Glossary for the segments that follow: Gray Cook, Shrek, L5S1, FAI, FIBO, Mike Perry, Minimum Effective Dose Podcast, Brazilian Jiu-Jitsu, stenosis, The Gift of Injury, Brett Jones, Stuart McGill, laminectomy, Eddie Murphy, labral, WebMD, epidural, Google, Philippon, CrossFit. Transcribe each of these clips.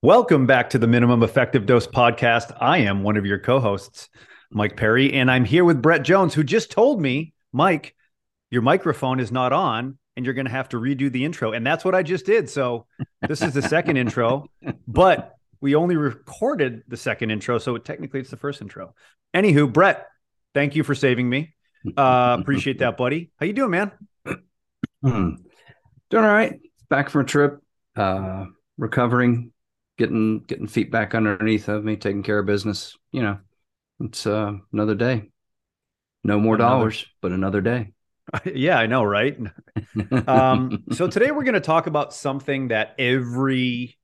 Welcome back to the Minimum Effective Dose Podcast. I am one of your co-hosts, Mike Perry, and I'm here with Brett Jones, who just told me, Mike, your microphone is not on and you're going to have to redo the intro. And that's what I just did. So this is the second intro, but we only recorded the second intro. So technically it's the first intro. Anywho, Brett, thank you for saving me. Appreciate that, buddy. How you doing, man? Doing all right. Back from a trip, recovering. Getting feet back underneath of me, taking care of business. You know, it's another day. No more dollars, but another day. Yeah, I know, right? So today we're going to talk about something that every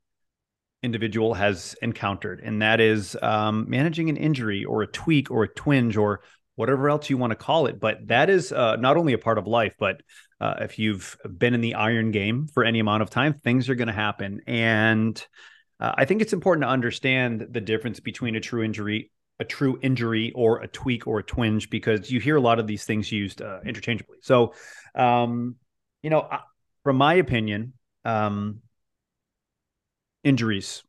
individual has encountered, and that is managing an injury or a tweak or a twinge or whatever else you want to call it. But that is not only a part of life, but if you've been in the iron game for any amount of time, things are going to happen. And I think it's important to understand the difference between a true injury or a tweak or a twinge, because you hear a lot of these things used interchangeably. So, from my opinion, injuries,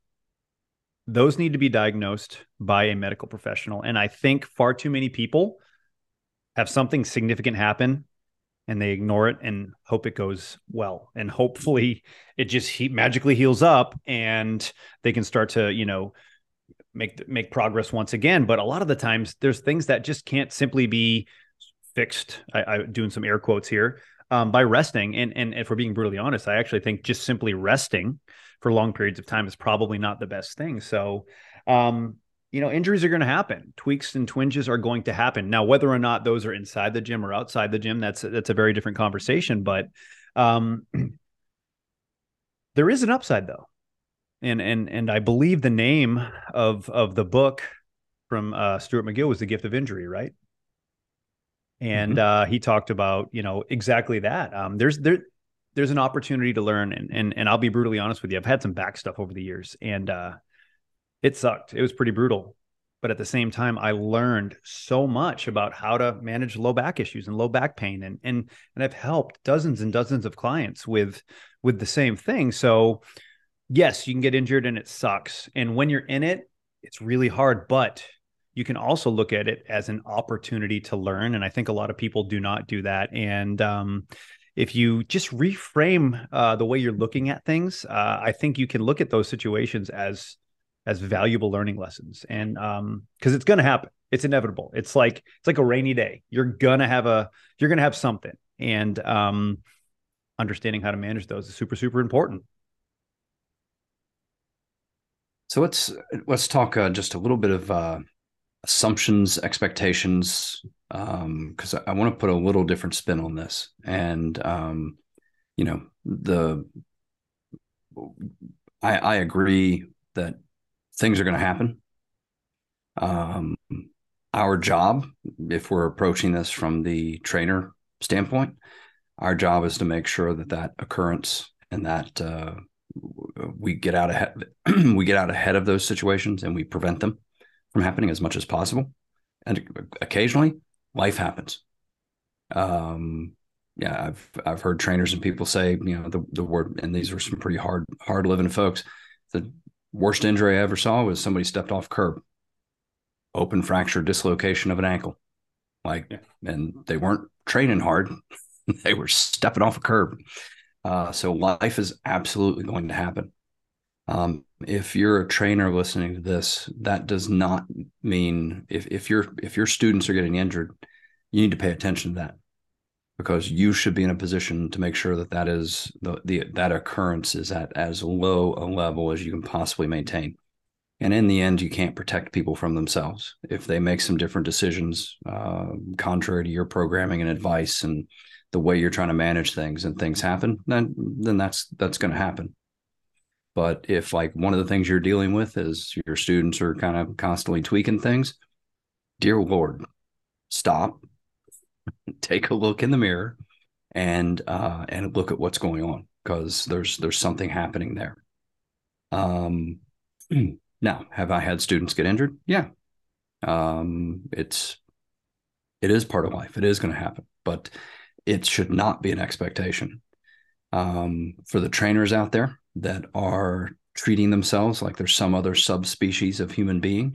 those need to be diagnosed by a medical professional. And I think far too many people have something significant happen and they ignore it and hope it goes well. And hopefully it just magically heals up and they can start to, make progress once again. But a lot of the times there's things that just can't simply be fixed. I'm doing some air quotes here, by resting. And if we're being brutally honest, I actually think just simply resting for long periods of time is probably not the best thing. So, injuries are going to happen. Tweaks and twinges are going to happen. Now, whether or not those are inside the gym or outside the gym, that's a very different conversation. But there is an upside, though, and I believe the name of the book from Stuart McGill was The Gift of Injury, right? And he talked about exactly that. There's an opportunity to learn, and I'll be brutally honest with you. I've had some back stuff over the years, and it sucked. It was pretty brutal. But at the same time, I learned so much about how to manage low back issues and low back pain. And I've helped dozens and dozens of clients with the same thing. So yes, you can get injured and it sucks. And when you're in it, it's really hard, but you can also look at it as an opportunity to learn. And I think a lot of people do not do that. And, if you just reframe the way you're looking at things, I think you can look at those situations as valuable learning lessons. And, cause it's going to happen. It's inevitable. It's like a rainy day. You're going to have something, and, understanding how to manage those is super, super important. So let's talk just a little bit of, assumptions, expectations. Cause I want to put a little different spin on this, and, I agree that things are going to happen. Our job, if we're approaching this from the trainer standpoint, our job is to make sure that occurrence and that we get out ahead of those situations, and we prevent them from happening as much as possible. And occasionally, life happens. I've heard trainers and people say, the word, and these are some pretty hard living folks. The worst injury I ever saw was somebody stepped off curb, open fracture, dislocation of an ankle. And they weren't training hard. They were stepping off a curb. So life is absolutely going to happen. If you're a trainer listening to this, that does not mean if your students are getting injured, you need to pay attention to that, because you should be in a position to make sure that is that occurrence is at as low a level as you can possibly maintain. And in the end, you can't protect people from themselves. If they make some different decisions, contrary to your programming and advice and the way you're trying to manage things, and things happen, then that's going to happen. But if like one of the things you're dealing with is your students are kind of constantly tweaking things, dear Lord, stop, take a look in the mirror and look at what's going on, because there's something happening there. Now, have I had students get injured? Yeah. It is part of life. It is going to happen, but it should not be an expectation. For the trainers out there that are treating themselves like there's some other subspecies of human being,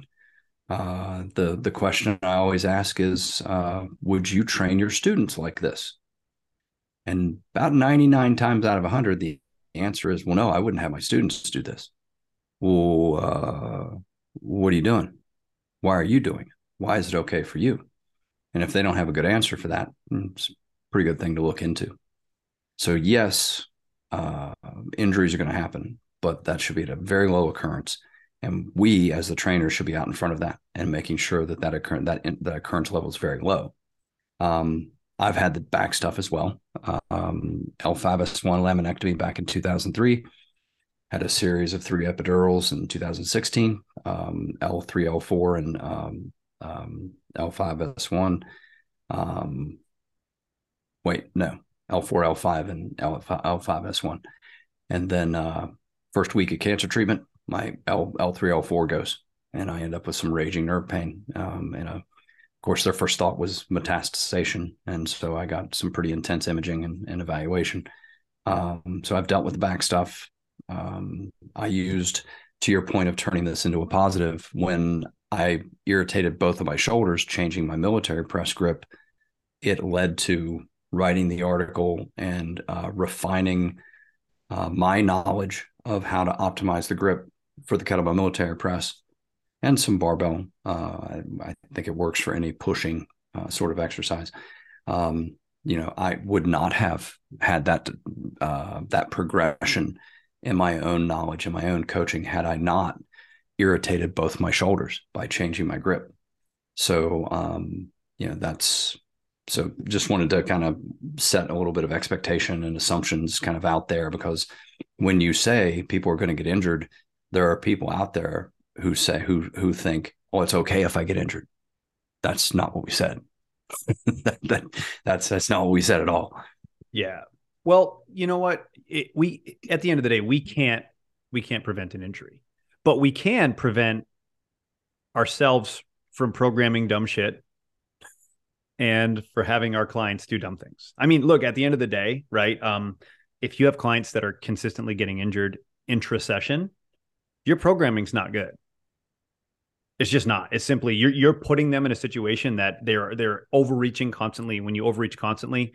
the question I always ask is, would you train your students like this? And about 99 times out of 100, the answer is, well, no, I wouldn't have my students do this. Well, what are you doing? Why are you doing it? Why is it okay for you? And if they don't have a good answer for that, it's a pretty good thing to look into. So yes, injuries are going to happen, but that should be at a very low occurrence. And we, as the trainers, should be out in front of that and making sure that occurrence level is very low. I've had the back stuff as well. L5S1 laminectomy back in 2003. Had a series of 3 epidurals in 2016, L3, L4, and L5S1. L4, L5, and L5S1. And then first week of cancer treatment, my L3, L4 goes, and I end up with some raging nerve pain. Of course, their first thought was metastasation, and so I got some pretty intense imaging and evaluation. So I've dealt with the back stuff. I used, to your point of turning this into a positive, when I irritated both of my shoulders, changing my military press grip, it led to writing the article and refining my knowledge of how to optimize the grip for the kettlebell military press and some barbell. I think it works for any pushing sort of exercise. I would not have had that progression in my own knowledge and my own coaching had I not irritated both my shoulders by changing my grip. So, so just wanted to kind of set a little bit of expectation and assumptions kind of out there, because when you say people are going to get injured, there are people out there who say, who think, oh, it's okay if I get injured. That's not what we said. That's not what we said at all. Yeah. Well, you know what? We at the end of the day, we can't prevent an injury, but we can prevent ourselves from programming dumb shit and for having our clients do dumb things. I mean, look, at the end of the day, right? If you have clients that are consistently getting injured intra-session, your programming's not good. It's just not. It's simply you're putting them in a situation that they're overreaching constantly. When you overreach constantly,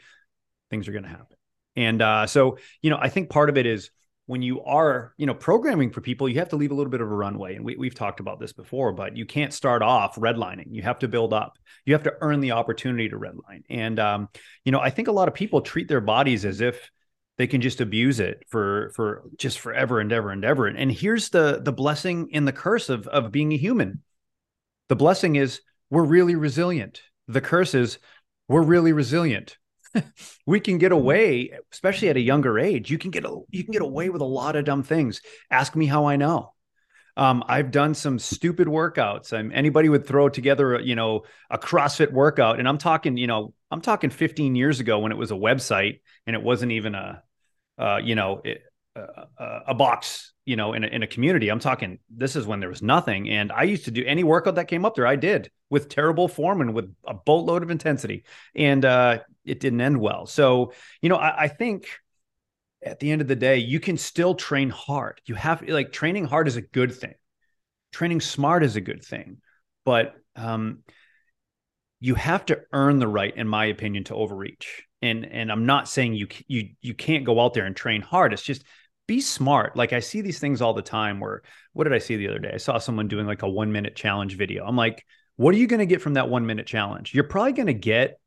things are going to happen. And so, I think part of it is when you are, programming for people, you have to leave a little bit of a runway. And we've talked about this before, but you can't start off redlining. You have to build up. You have to earn the opportunity to redline. And, I think a lot of people treat their bodies as if they can just abuse it for just forever and ever and ever. And here's the blessing and the curse of being a human. The blessing is we're really resilient. The curse is we're really resilient. We can get away, especially at a younger age. You can get away with a lot of dumb things. Ask me how I know. I've done some stupid workouts. Anybody would throw together, a CrossFit workout, and I'm talking 15 years ago when it was a website and it wasn't even a box, in a community. I'm talking, this is when there was nothing. And I used to do any workout that came up there. I did, with terrible form and with a boatload of intensity. And it didn't end well. So, I think at the end of the day, you can still train hard. You have training hard is a good thing. Training smart is a good thing, but you have to earn the right, in my opinion, to overreach. And I'm not saying you can't go out there and train hard. It's just, be smart. Like, I see these things all the time where, what did I see the other day? I saw someone doing like a 1-minute challenge video. I'm like, what are you going to get from that 1-minute challenge? You're probably going to get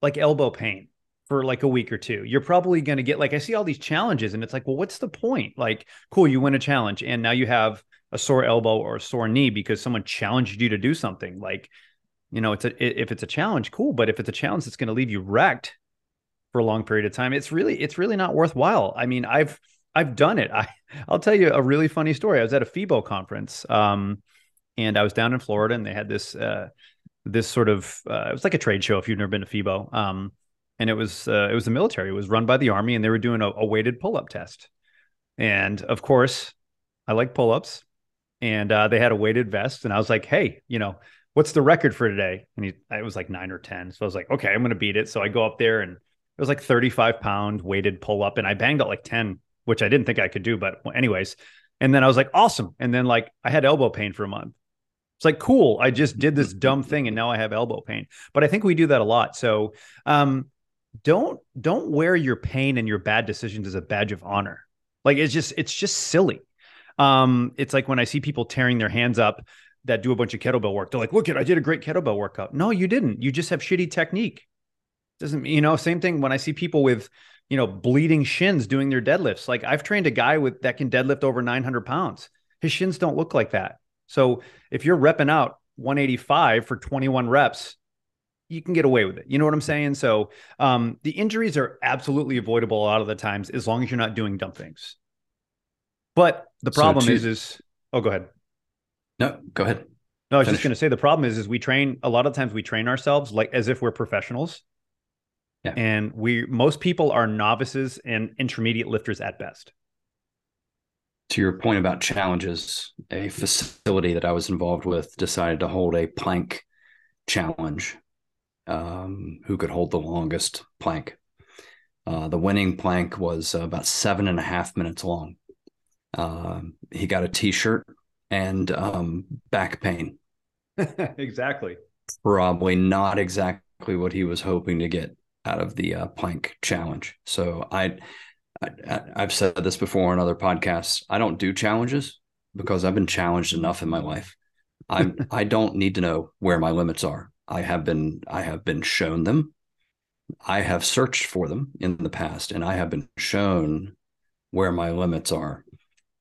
like elbow pain for like a week or two. You're probably going to get, I see all these challenges and it's like, well, what's the point? Like, cool, you win a challenge and now you have a sore elbow or a sore knee because someone challenged you to do something. Like, you know, if it's a challenge, cool. But if it's a challenge that's going to leave you wrecked for a long period of time, it's really not worthwhile. I mean, I've done it. I'll tell you a really funny story. I was at a FIBO conference, and I was down in Florida, and they had this it was like a trade show if you've never been to FIBO, and it was the military. It was run by the Army, and they were doing a weighted pull-up test. And of course, I like pull-ups, and they had a weighted vest, and I was like, hey, you know, what's the record for today? And it was like 9 or 10, so I was like, okay, I'm going to beat it. So I go up there, and it was like 35-pound weighted pull-up, and I banged out like 10, which I didn't think I could do, but anyways. And then I was like, awesome. And then like I had elbow pain for a month. It's like, cool, I just did this dumb thing and now I have elbow pain. But I think we do that a lot. So don't wear your pain and your bad decisions as a badge of honor. Like, it's just silly. It's like when I see people tearing their hands up that do a bunch of kettlebell work. They're like, look, I did a great kettlebell workout. No, you didn't. You just have shitty technique. Doesn't, you know, same thing when I see people with, you know, bleeding shins doing their deadlifts. Like, I've trained a guy that can deadlift over 900 pounds. His shins don't look like that. So if you're repping out 185 for 21 reps, you can get away with it. You know what I'm saying? So the injuries are absolutely avoidable a lot of the times, as long as you're not doing dumb things. But the problem is, oh, go ahead. No, go ahead. No, I was just going to say, the problem is we train, a lot of times we train ourselves like as if we're professionals. Yeah. And most people are novices and intermediate lifters at best. To your point about challenges, a facility that I was involved with decided to hold a plank challenge. Who could hold the longest plank? The winning plank was about 7.5 minutes long. He got a T-shirt and back pain. Exactly. Probably not exactly what he was hoping to get out of the plank challenge. So I've said this before on other podcasts. I don't do challenges because I've been challenged enough in my life. I don't need to know where my limits are. I have been shown them. I have searched for them in the past, and I have been shown where my limits are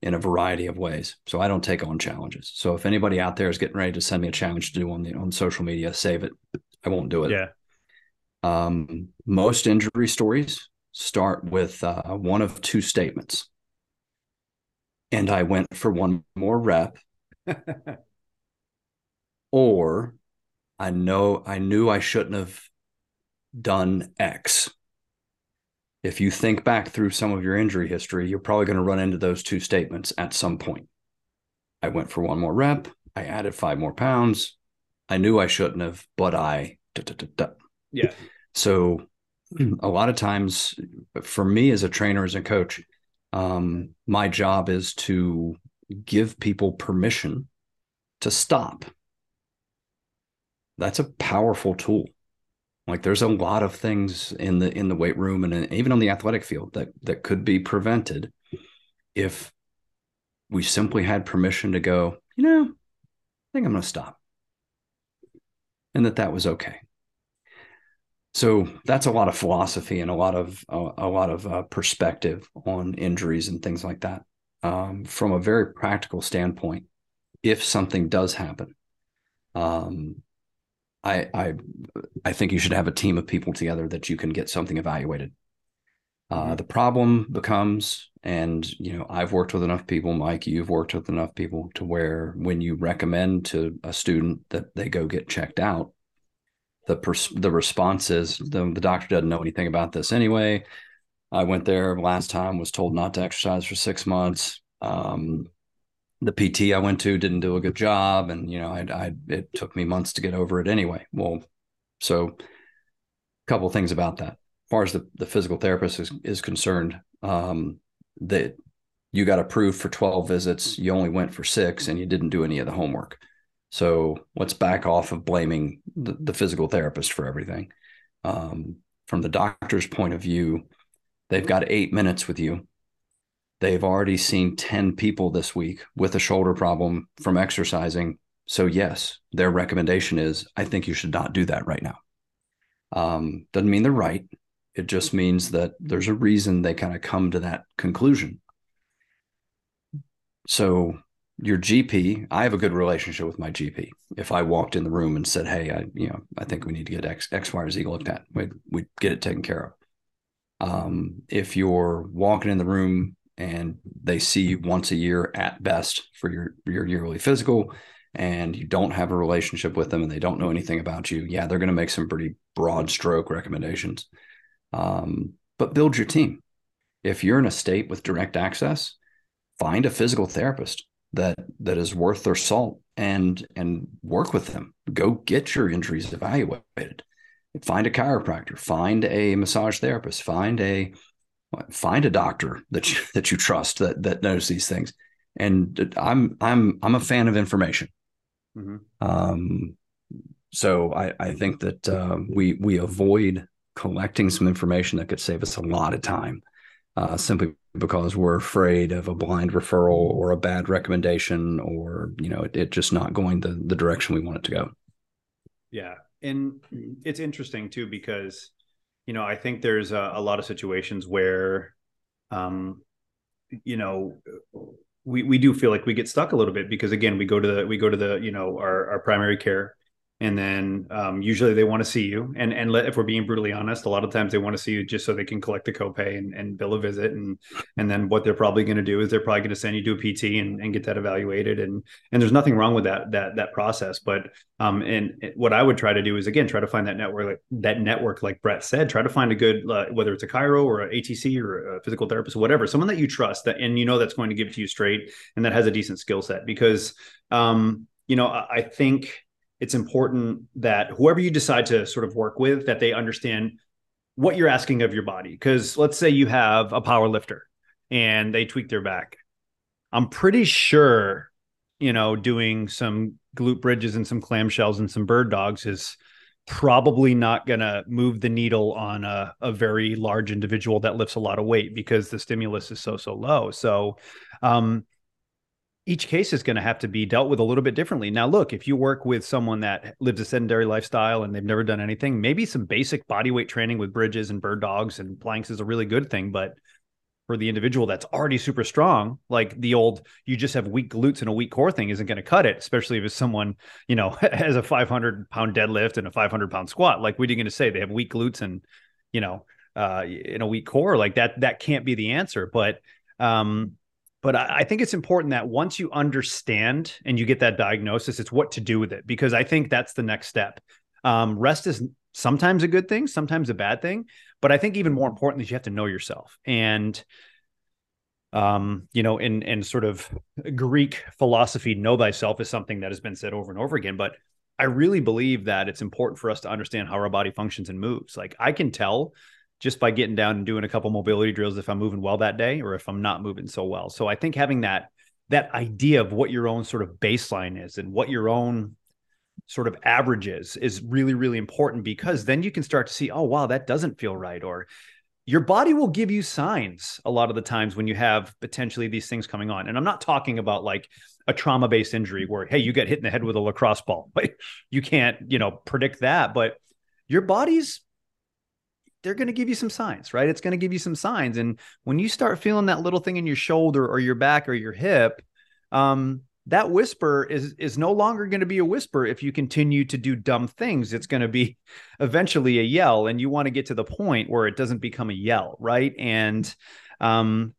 in a variety of ways. So I don't take on challenges. So if anybody out there is getting ready to send me a challenge to do on social media, save it. I won't do it. Yeah. Most injury stories start with one of two statements. And I went for one more rep. Or I knew I shouldn't have done X. If you think back through some of your injury history, you're probably going to run into those two statements at some point. I went for one more rep. I added 5 more pounds. I knew I shouldn't have, but I... Yeah. So a lot of times for me as a trainer, as a coach, my job is to give people permission to stop. That's a powerful tool. Like, there's a lot of things in the weight room and even on the athletic field that could be prevented if we simply had permission to go, you know, I think I'm going to stop. And that was okay. So that's a lot of philosophy and a lot of perspective on injuries and things like that. From a very practical standpoint, if something does happen, I think you should have a team of people together that you can get something evaluated. The problem becomes, and you know, I've worked with enough people, Mike, you've worked with enough people to where when you recommend to a student that they go get checked out, the response is, the doctor doesn't know anything about this anyway. I went there last time, was told not to exercise for 6 months. The PT I went to didn't do a good job. And, you know, it took me months to get over it anyway. Well, so a couple of things about that. As far as the physical therapist is concerned, that you got approved for 12 visits, you only went for 6, and you didn't do any of the homework. So let's back off of blaming the physical therapist for everything. From the doctor's point of view, they've got 8 minutes with you. They've already seen 10 people this week with a shoulder problem from exercising. So yes, their recommendation is, I think you should not do that right now. Doesn't mean they're right. It just means that there's a reason they kind of come to that conclusion. So your GP, I have a good relationship with my GP. If I walked in the room and said, hey, I think we need to get X, Y, or Z looked at, we'd get it taken care of. If you're walking in the room and they see you once a year at best for your yearly physical, and you don't have a relationship with them and they don't know anything about you, yeah, they're going to make some pretty broad stroke recommendations. But build your team. If you're in a state with direct access, find a physical therapist that is worth their salt and work with them. Go get your injuries evaluated. Find a chiropractor, find a massage therapist, find a doctor that you trust that knows these things. And I'm a fan of information. Mm-hmm. So I think that we avoid collecting some information that could save us a lot of time, simply because we're afraid of a blind referral or a bad recommendation, or it just not going the direction we want it to go. Yeah, and it's interesting too, because I think there's a lot of situations where we do feel like we get stuck a little bit, because again, we go to the our primary care, and then usually they want to see you, and if we're being brutally honest, a lot of times they want to see you just so they can collect the copay and bill a visit, and then what they're probably going to do is they're probably going to send you to a PT and get that evaluated, and there's nothing wrong with that process, but and what I would try to do is, again, try to find that network, like Brett said, try to find a good, whether it's a chiro or an ATC or a physical therapist, whatever, someone that you trust that, and that's going to give it to you straight and that has a decent skill set, because I think it's important that whoever you decide to sort of work with, that they understand what you're asking of your body. Because let's say you have a power lifter and they tweak their back. I'm pretty sure, doing some glute bridges and some clamshells and some bird dogs is probably not going to move the needle on a very large individual that lifts a lot of weight, because the stimulus is so low. So, each case is going to have to be dealt with a little bit differently. Now, look, if you work with someone that lives a sedentary lifestyle and they've never done anything, maybe some basic body weight training with bridges and bird dogs and planks is a really good thing. But for the individual that's already super strong, like the old, you just have weak glutes and a weak core thing isn't going to cut it, especially if it's someone, has a 500-pound deadlift and a 500-pound squat. Like, what are you going to say? They have weak glutes and, in a weak core, like that can't be the answer. But I think it's important that once you understand and you get that diagnosis, it's what to do with it, because I think that's the next step. Rest is sometimes a good thing, sometimes a bad thing, but I think even more important is you have to know yourself. And, in sort of Greek philosophy, know thyself is something that has been said over and over again, but I really believe that it's important for us to understand how our body functions and moves. Like, I can tell just by getting down and doing a couple mobility drills if I'm moving well that day or if I'm not moving so well. So I think having that idea of what your own sort of baseline is and what your own sort of average is really, really important, because then you can start to see, oh, wow, that doesn't feel right. Or your body will give you signs a lot of the times when you have potentially these things coming on. And I'm not talking about like a trauma-based injury where, hey, you got hit in the head with a lacrosse ball, but you can't, predict that. But your body's, they're going to give you some signs, right? It's going to give you some signs. And when you start feeling that little thing in your shoulder or your back or your hip, that whisper is no longer going to be a whisper. If you continue to do dumb things, it's going to be eventually a yell, and you want to get to the point where it doesn't become a yell. Right. And, that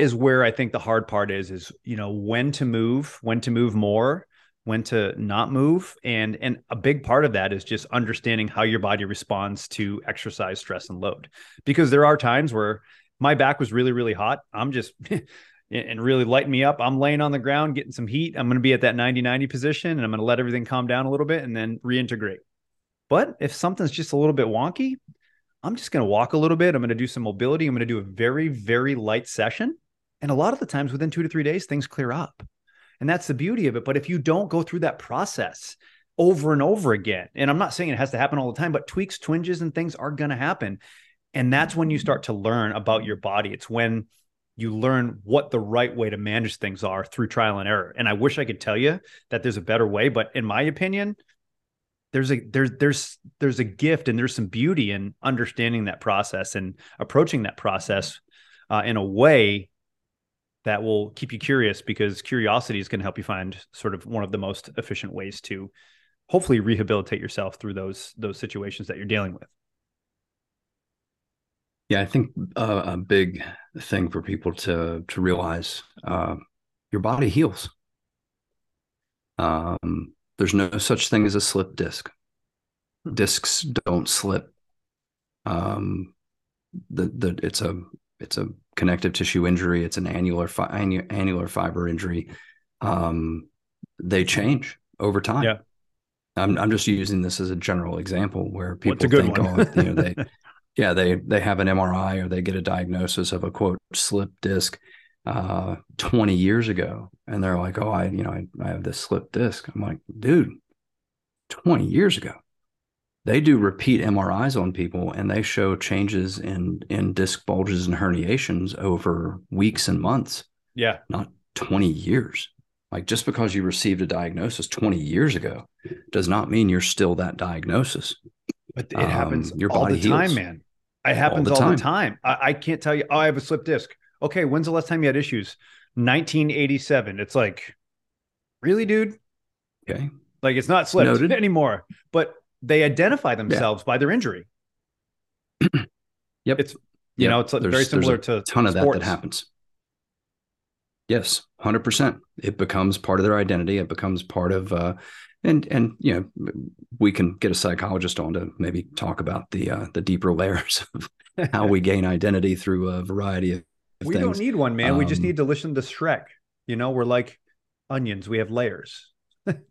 is where I think the hard part is, when to move more, when to not move. And a big part of that is just understanding how your body responds to exercise, stress, and load. Because there are times where my back was really, really hot. I'm just, and really lighting me up. I'm laying on the ground, getting some heat. I'm going to be at that 90-90 position, and I'm going to let everything calm down a little bit and then reintegrate. But if something's just a little bit wonky, I'm just going to walk a little bit. I'm going to do some mobility. I'm going to do a very, very light session. And a lot of the times within 2 to 3 days, things clear up. And that's the beauty of it. But if you don't go through that process over and over again, and I'm not saying it has to happen all the time, but tweaks, twinges, and things are going to happen. And that's when you start to learn about your body. It's when you learn what the right way to manage things are through trial and error. And I wish I could tell you that there's a better way, but in my opinion, there's a gift and there's some beauty in understanding that process and approaching that process in a way that will keep you curious, because curiosity is going to help you find sort of one of the most efficient ways to hopefully rehabilitate yourself through those situations that you're dealing with. Yeah, I think a big thing for people to realize, your body heals. There's no such thing as a slip disc. Discs don't slip. It's a connective tissue injury. It's an annular fiber injury. They change over time. Yeah. I'm just using this as a general example where people think, they have an MRI or they get a diagnosis of a quote slip disc 20 years ago, and they're like, oh, I have this slip disc. I'm like, dude, 20 years ago. They do repeat MRIs on people, and they show changes in disc bulges and herniations over weeks and months. Yeah. Not 20 years. Like, just because you received a diagnosis 20 years ago does not mean you're still that diagnosis. But it happens all the time, man. It happens all the time. I can't tell you, oh, I have a slip disc. Okay, when's the last time you had issues? 1987. It's like, really, dude? Okay. Like, it's not slipped anymore, but they identify themselves by their injury. Yep. It's, it's very similar to a ton of sports. That happens. Yes. 100%. It becomes part of their identity. It becomes part of, we can get a psychologist on to maybe talk about the deeper layers of how we gain identity through a variety of things. We don't need one, man. We just need to listen to Shrek. We're like onions. We have layers. That's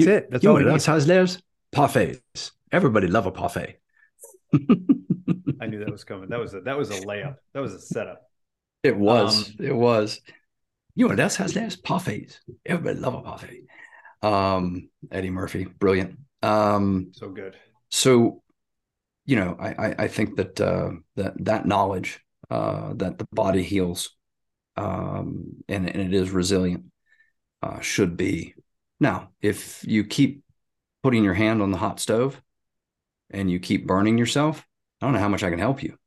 it. That's all we need. What size layers? Parfaits. Everybody love a parfait. I knew that was coming. That was a layup. That was a setup. It was. You know, that's how there's parfaits. Everybody love a parfait. Eddie Murphy, brilliant. So good. So, I think that that knowledge that the body heals and it is resilient should be. Now, if you keep putting your hand on the hot stove and you keep burning yourself, I don't know how much I can help you.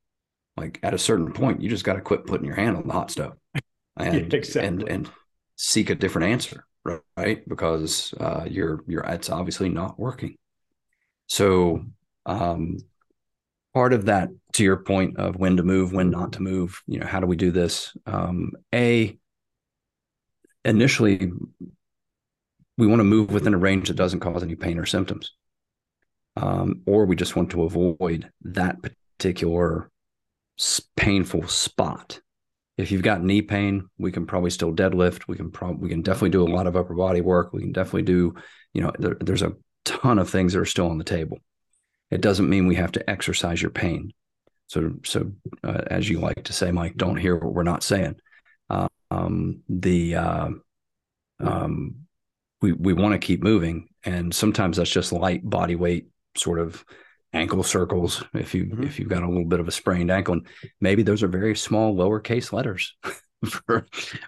Like, at a certain point, you just got to quit putting your hand on the hot stove and yeah, exactly. and seek a different answer, right? Because it's obviously not working. So part of that, to your point of when to move, when not to move, how do we do this? Initially, we want to move within a range that doesn't cause any pain or symptoms, or we just want to avoid that particular painful spot. If you've got knee pain, we can probably still deadlift. We can definitely do a lot of upper body work. We can definitely do, there's a ton of things that are still on the table. It doesn't mean we have to exercise your pain. So as you like to say, Mike, don't hear what we're not saying. We want to keep moving. And sometimes that's just light body weight, sort of ankle circles. If you've got a little bit of a sprained ankle, and maybe those are very small lowercase letters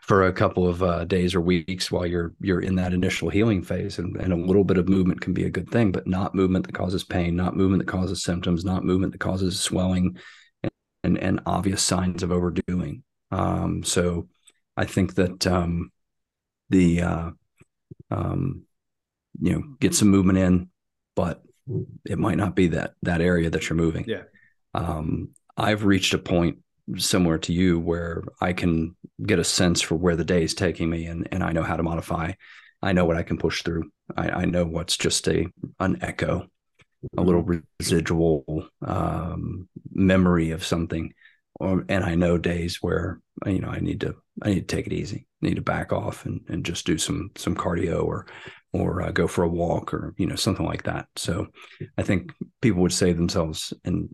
for a couple of days or weeks while you're in that initial healing phase. And a little bit of movement can be a good thing, but not movement that causes pain, not movement that causes symptoms, not movement that causes swelling and obvious signs of overdoing. So I think that get some movement in, but it might not be that area that you're moving. Yeah. I've reached a point similar to you where I can get a sense for where the day is taking me, and I know how to modify. I know what I can push through. I know what's just an echo, a little residual memory of something. And I know days where, I need to take it easy. I need to back off and just do some cardio or go for a walk or, something like that. So I think people would say to themselves, and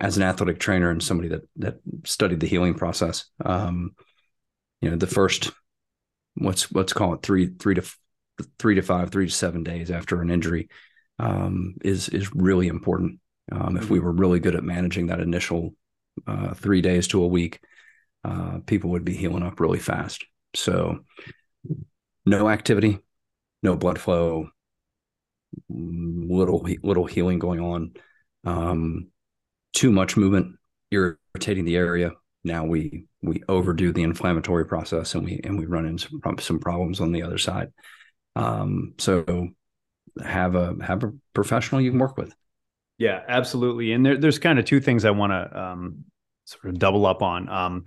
as an athletic trainer and somebody that studied the healing process, the first, let's call it three to 7 days after an injury, is really important. If we were really good at managing that initial 3 days to a week, people would be healing up really fast. So no activity, no blood flow, little healing going on, too much movement, irritating the area. Now we we overdo the inflammatory process and we run into some problems on the other side. So have a professional you can work with. Yeah, absolutely. And there's kind of two things I want to sort of double up on.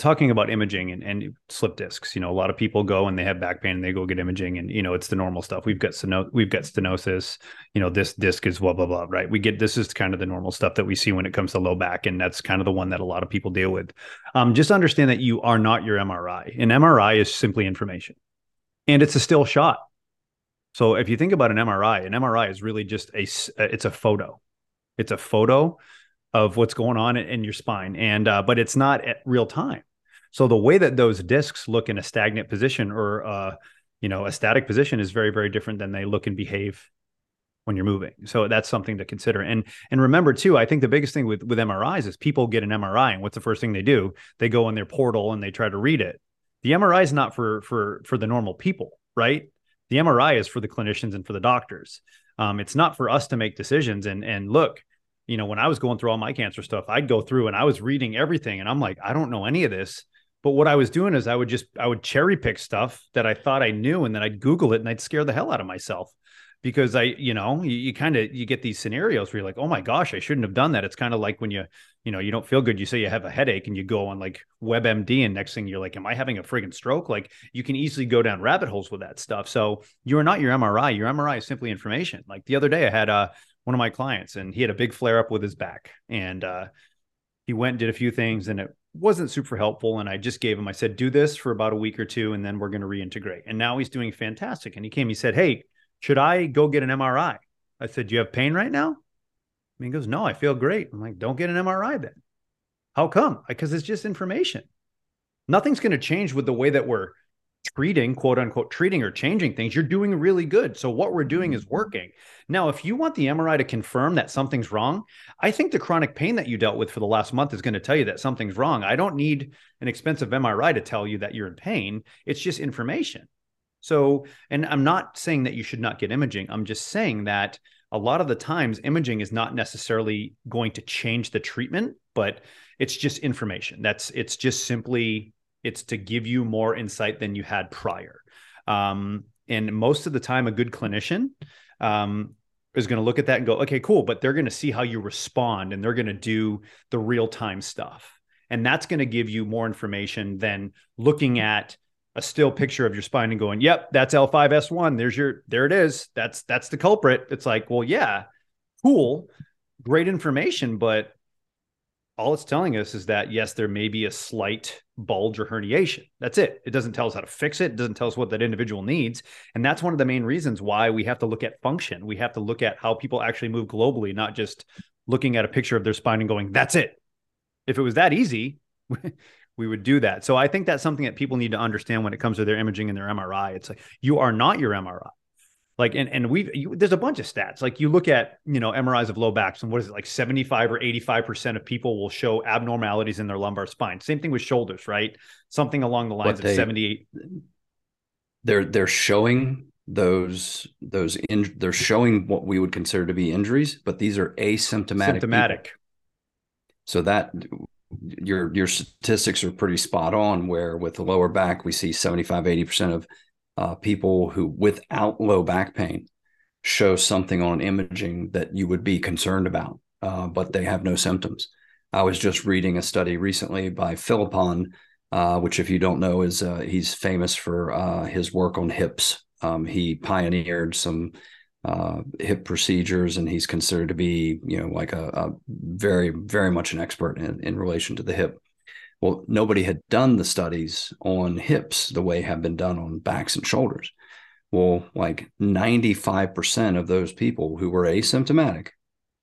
Talking about imaging and slip discs, a lot of people go and they have back pain and they go get imaging and, it's the normal stuff. We've got stenosis, this disc is blah, blah, blah, right? This is kind of the normal stuff that we see when it comes to low back. And that's kind of the one that a lot of people deal with. Just understand that you are not your MRI. An MRI is simply information and it's a still shot. So if you think about an MRI is really just it's a photo of what's going on in your spine. And, but it's not at real time. So the way that those discs look in a stagnant position or, a static position is very, very different than they look and behave when you're moving. So that's something to consider. And remember too, I think the biggest thing with MRIs is people get an MRI and what's the first thing they do? They go on their portal and they try to read it. The MRI is not for the normal people, right? The MRI is for the clinicians and for the doctors. It's not for us to make decisions and look, when I was going through all my cancer stuff, I'd go through and I was reading everything. And I'm like, I don't know any of this. But what I was doing is I would cherry pick stuff that I thought I knew. And then I'd Google it and I'd scare the hell out of myself because you get these scenarios where you're like, oh my gosh, I shouldn't have done that. It's kind of like when you don't feel good. You say you have a headache and you go on like WebMD and next thing you're like, am I having a friggin' stroke? Like you can easily go down rabbit holes with that stuff. So you are not your MRI. Your MRI is simply information. Like the other day I had one of my clients and he had a big flare up with his back and he went and did a few things and it wasn't super helpful. And I just gave him, I said, do this for about a week or two and then we're going to reintegrate. And now he's doing fantastic. And he came, he said, hey, should I go get an MRI? I said, do you have pain right now? And he goes, no, I feel great. I'm like, don't get an MRI then. How come? Because it's just information. Nothing's going to change with the way that we're treating, quote unquote, treating or changing things. You're doing really good. So what we're doing is working. Now, if you want the MRI to confirm that something's wrong, I think the chronic pain that you dealt with for the last month is going to tell you that something's wrong. I don't need an expensive MRI to tell you that you're in pain. It's just information. So, and I'm not saying that you should not get imaging. I'm just saying that a lot of the times imaging is not necessarily going to change the treatment, but it's just information. It's to give you more insight than you had prior. And most of the time, a good clinician is going to look at that and go, okay, cool. But they're going to see how you respond and they're going to do the real-time stuff. And that's going to give you more information than looking at a still picture of your spine and going, yep, that's L5S1. There it is. That's the culprit. It's like, well, yeah, cool. Great information. But all it's telling us is that, yes, there may be a slight bulge or herniation. That's it. It doesn't tell us how to fix it. It doesn't tell us what that individual needs. And that's one of the main reasons why we have to look at function. We have to look at how people actually move globally, not just looking at a picture of their spine and going, that's it. If it was that easy, we would do that. So I think that's something that people need to understand when it comes to their imaging and their MRI. It's like, you are not your MRI. Like, there's a bunch of stats. Like you look at, MRIs of low backs and what is it like 75 or 85% of people will show abnormalities in their lumbar spine. Same thing with shoulders, right? Something along the lines of 78. They're showing they're showing what we would consider to be injuries, but these are asymptomatic. People. So that your statistics are pretty spot on where with the lower back, we see 75, 80% of people who without low back pain show something on imaging that you would be concerned about, but they have no symptoms. I was just reading a study recently by Philippon, which if you don't know is he's famous for his work on hips. He pioneered some hip procedures and he's considered to be, like a very, very much an expert in relation to the hip. Well, nobody had done the studies on hips the way have been done on backs and shoulders. Well, like 95% of those people who were asymptomatic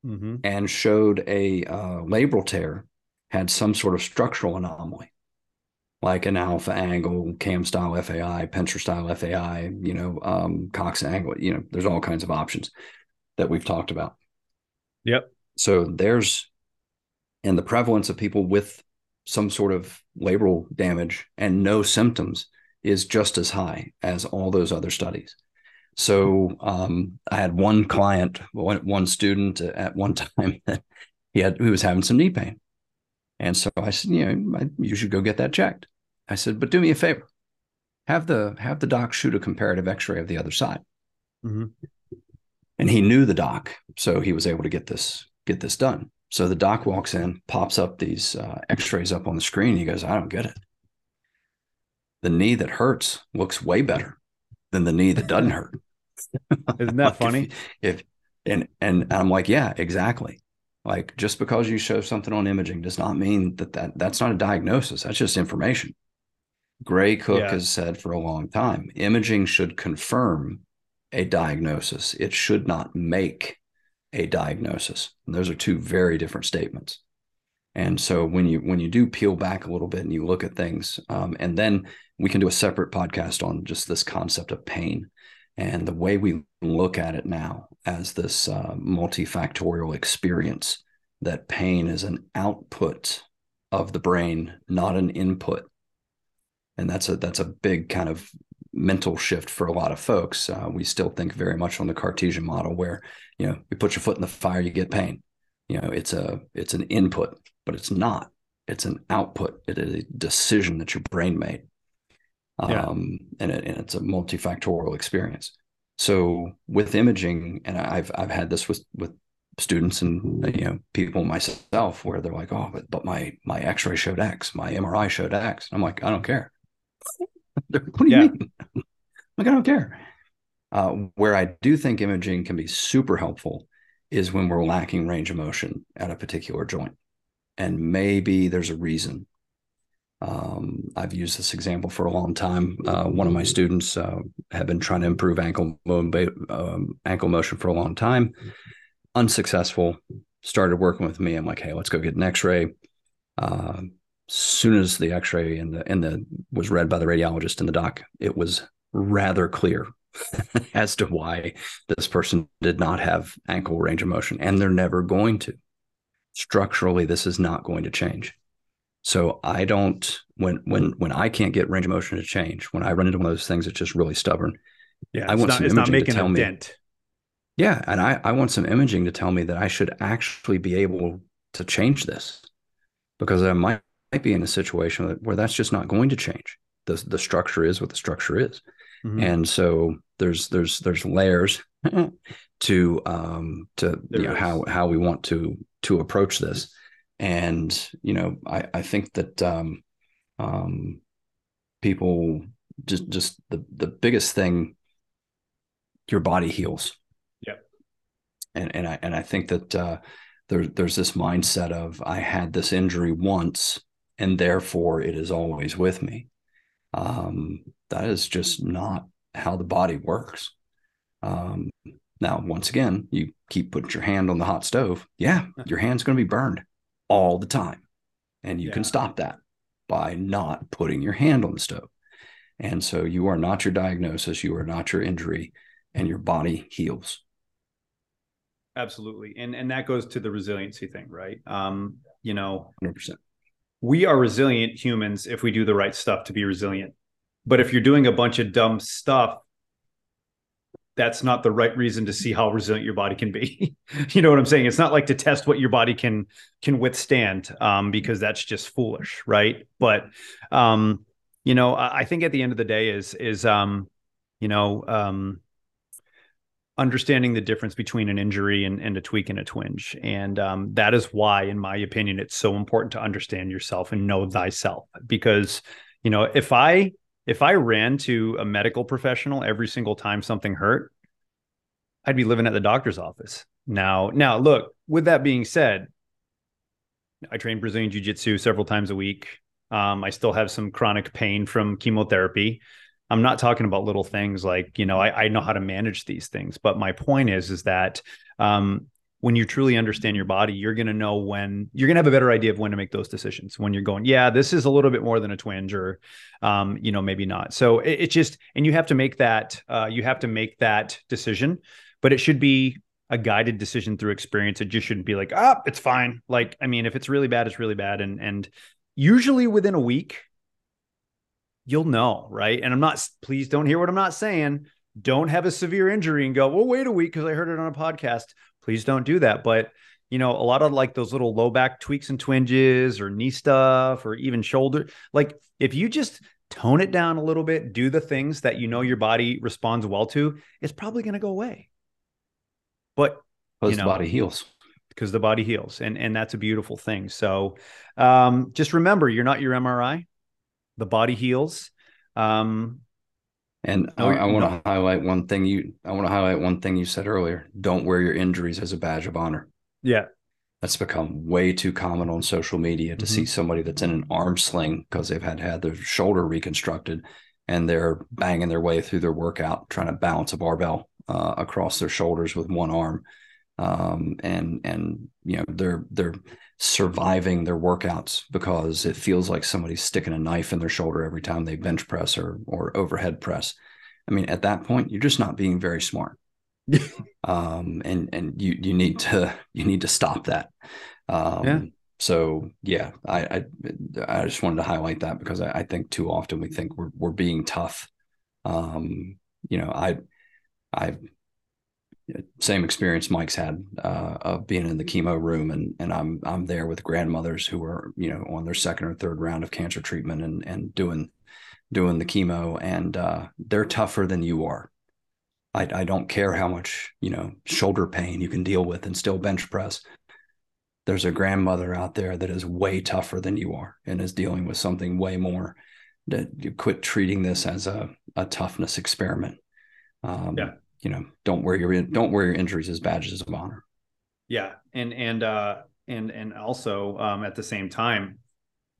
and showed a labral tear had some sort of structural anomaly, like an alpha angle, cam style FAI, pincer style FAI, Cox angle, there's all kinds of options that we've talked about. Yep. So and the prevalence of people with some sort of labral damage and no symptoms is just as high as all those other studies. So I had one client, one student at one time that he was having some knee pain. And so I said, you should go get that checked. I said, but do me a favor. Have the doc shoot a comparative x-ray of the other side. Mm-hmm. And he knew the doc, so he was able to get this done. So the doc walks in, pops up these x-rays up on the screen. He goes, I don't get it. The knee that hurts looks way better than the knee that doesn't hurt. Isn't that like funny? And I'm like, yeah, exactly. Like, just because you show something on imaging does not mean that's not a diagnosis. That's just information. Gray Cook has said for a long time, imaging should confirm a diagnosis. It should not make a diagnosis. And those are two very different statements. And so when you do peel back a little bit and you look at things, and then we can do a separate podcast on just this concept of pain and the way we look at it now as this multifactorial experience, that pain is an output of the brain, not an input. And that's a big kind of mental shift for a lot of folks. We still think very much on the Cartesian model where, you put your foot in the fire, you get pain. It's an input, but it's not. It's an output. It is a decision that your brain made. And it's a multifactorial experience. So with imaging, and I've had this with students and people myself, where they're like, oh, but my x-ray showed X, my MRI showed X. And I'm like, I don't care. What do you mean? Like, I don't care. Where I do think imaging can be super helpful is when we're lacking range of motion at a particular joint. And maybe there's a reason. I've used this example for a long time. One of my students had been trying to improve ankle motion for a long time, unsuccessful, started working with me. I'm like, hey, let's go get an x-ray. Soon as the x-ray and the was read by the radiologist and the doc, it was rather clear as to why this person did not have ankle range of motion, and they're never going to. Structurally, this is not going to change. So I don't, when I can't get range of motion to change, when I run into one of those things that's just really stubborn, I want some imaging to tell me. Yeah, and I want some imaging to tell me that I should actually be able to change this, because I might be in a situation where that's just not going to change. The structure is what the structure is. Mm-hmm. And so there's layers to how we want to approach this. And, I think that people just the biggest thing, your body heals. Yeah. And I think that there's this mindset of, I had this injury once and therefore it is always with me. That is just not how the body works. Now, once again, you keep putting your hand on the hot stove. Yeah, your hand's going to be burned all the time. And you can stop that by not putting your hand on the stove. And so you are not your diagnosis. You are not your injury, and your body heals. Absolutely. And that goes to the resiliency thing, right? 100%. We are resilient humans if we do the right stuff to be resilient. But if you're doing a bunch of dumb stuff, that's not the right reason to see how resilient your body can be. You know what I'm saying? It's not like to test what your body can withstand, because that's just foolish, right? But, I think at the end of the day is understanding the difference between an injury and a tweak and a twinge. And that is why, in my opinion, it's so important to understand yourself and know thyself, because if I ran to a medical professional every single time something hurt, I'd be living at the doctor's office. Now, look, with that being said, I train Brazilian Jiu-Jitsu several times a week. I still have some chronic pain from chemotherapy. I'm not talking about little things like, I know how to manage these things. But my point is that when you truly understand your body, you're going to know when you're going to have a better idea of when to make those decisions, when you're going, this is a little bit more than a twinge, or, maybe not. So it's just, and you have to make that, decision, but it should be a guided decision through experience. It just shouldn't be like, it's fine. Like, I mean, if it's really bad, it's really bad. And usually within a week, you'll know. Right. And please don't hear what I'm not saying. Don't have a severe injury and go, well, wait a week, 'cause I heard it on a podcast. Please don't do that. But, you know, a lot of like those little low back tweaks and twinges or knee stuff or even shoulder. Like if you just tone it down a little bit, do the things that, you know, your body responds well to, it's probably going to go away. But you know, the body heals. Because the body heals. And that's a beautiful thing. So just remember, you're not your MRI. The body heals. I want to highlight one thing you said earlier. Don't wear your injuries as a badge of honor. Yeah. That's become way too common on social media to see somebody that's in an arm sling because they've had their shoulder reconstructed and they're banging their way through their workout, trying to balance a barbell across their shoulders with one arm. And you know, they're surviving their workouts because it feels like somebody's sticking a knife in their shoulder every time they bench press or overhead press. I mean, at that point, you're just not being very smart. and you need to stop that. So yeah, I just wanted to highlight that because I think too often we think we're being tough. You know, I same experience Mike's had of being in the chemo room, and I'm there with grandmothers who are, you know, on their second or third round of cancer treatment and doing the chemo, and they're tougher than you are. I don't care how much, you know, shoulder pain you can deal with and still bench press. There's a grandmother out there that is way tougher than you are and is dealing with something way more. That you quit treating this as a toughness experiment. You know, don't wear your injuries as badges of honor. Yeah. And also at the same time,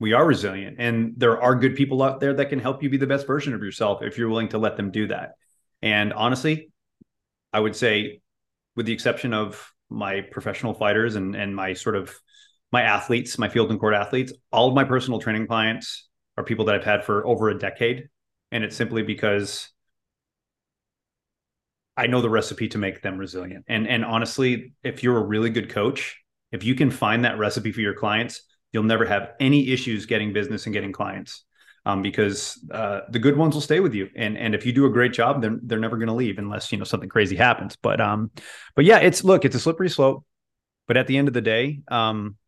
we are resilient, and there are good people out there that can help you be the best version of yourself if you're willing to let them do that. And honestly, I would say, with the exception of my professional fighters and my sort of my athletes, my field and court athletes, all of my personal training clients are people that I've had for over a decade. And it's simply because I know the recipe to make them resilient. And honestly, if you're a really good coach, if you can find that recipe for your clients, you'll never have any issues getting business and getting clients, because the good ones will stay with you. And if you do a great job, then they're never going to leave unless, you know, something crazy happens. But yeah, it's a slippery slope. But at the end of the day, you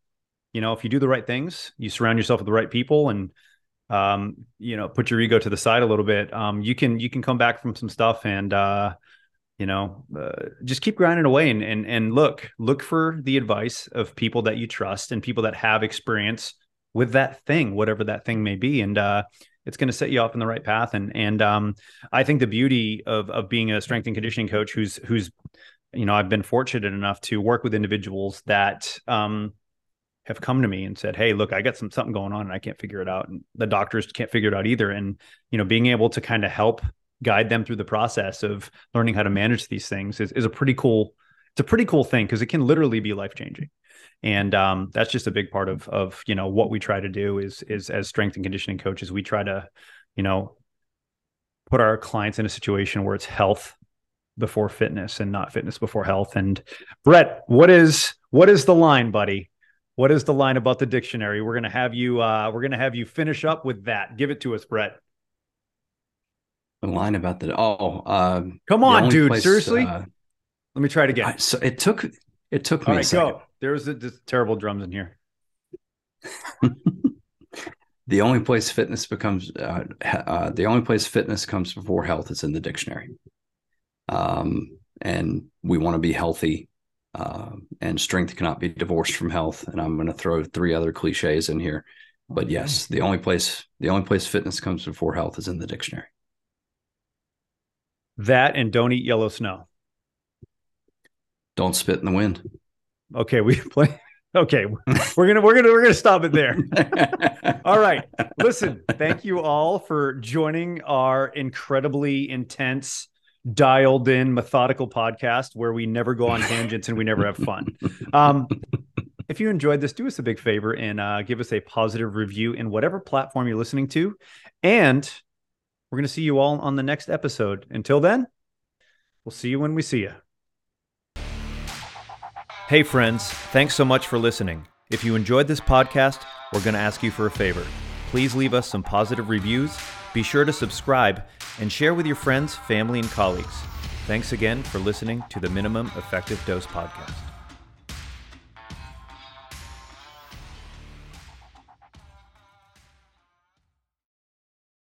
know, if you do the right things, you surround yourself with the right people, and you know, put your ego to the side a little bit, you can come back from some stuff, and you know, just keep grinding away, and look for the advice of people that you trust and people that have experience with that thing, whatever that thing may be. And it's going to set you off in the right path. And I think the beauty of being a strength and conditioning coach, who's, you know, I've been fortunate enough to work with individuals that have come to me and said, "Hey, look, I got something going on and I can't figure it out. And the doctors can't figure it out either." And, you know, being able to kind of help guide them through the process of learning how to manage these things is a pretty cool thing, because it can literally be life-changing. And that's just a big part of you know, what we try to do is as strength and conditioning coaches, we try to, you know, put our clients in a situation where it's health before fitness and not fitness before health. And Brett, what is the line, buddy? What is the line about the dictionary? We're going to have you finish up with that. Give it to us, Brett. The line about the come on, dude! Place, seriously, let me try it again. So it took me. All right, a second. Go. There's terrible drums in here. The only place fitness comes before health is in the dictionary, and we want to be healthy, and strength cannot be divorced from health. And I'm going to throw 3 other cliches in here, but yes, the only place fitness comes before health is in the dictionary. That, and don't eat yellow snow. Don't spit in the wind. Okay, we're gonna stop it there. All right. Listen, thank you all for joining our incredibly intense, dialed in, methodical podcast where we never go on tangents and we never have fun. If you enjoyed this, do us a big favor and give us a positive review in whatever platform you're listening to. And we're going to see you all on the next episode. Until then, we'll see you when we see you. Hey friends, thanks so much for listening. If you enjoyed this podcast, we're going to ask you for a favor. Please leave us some positive reviews, be sure to subscribe, and share with your friends, family, and colleagues. Thanks again for listening to the Minimum Effective Dose Podcast.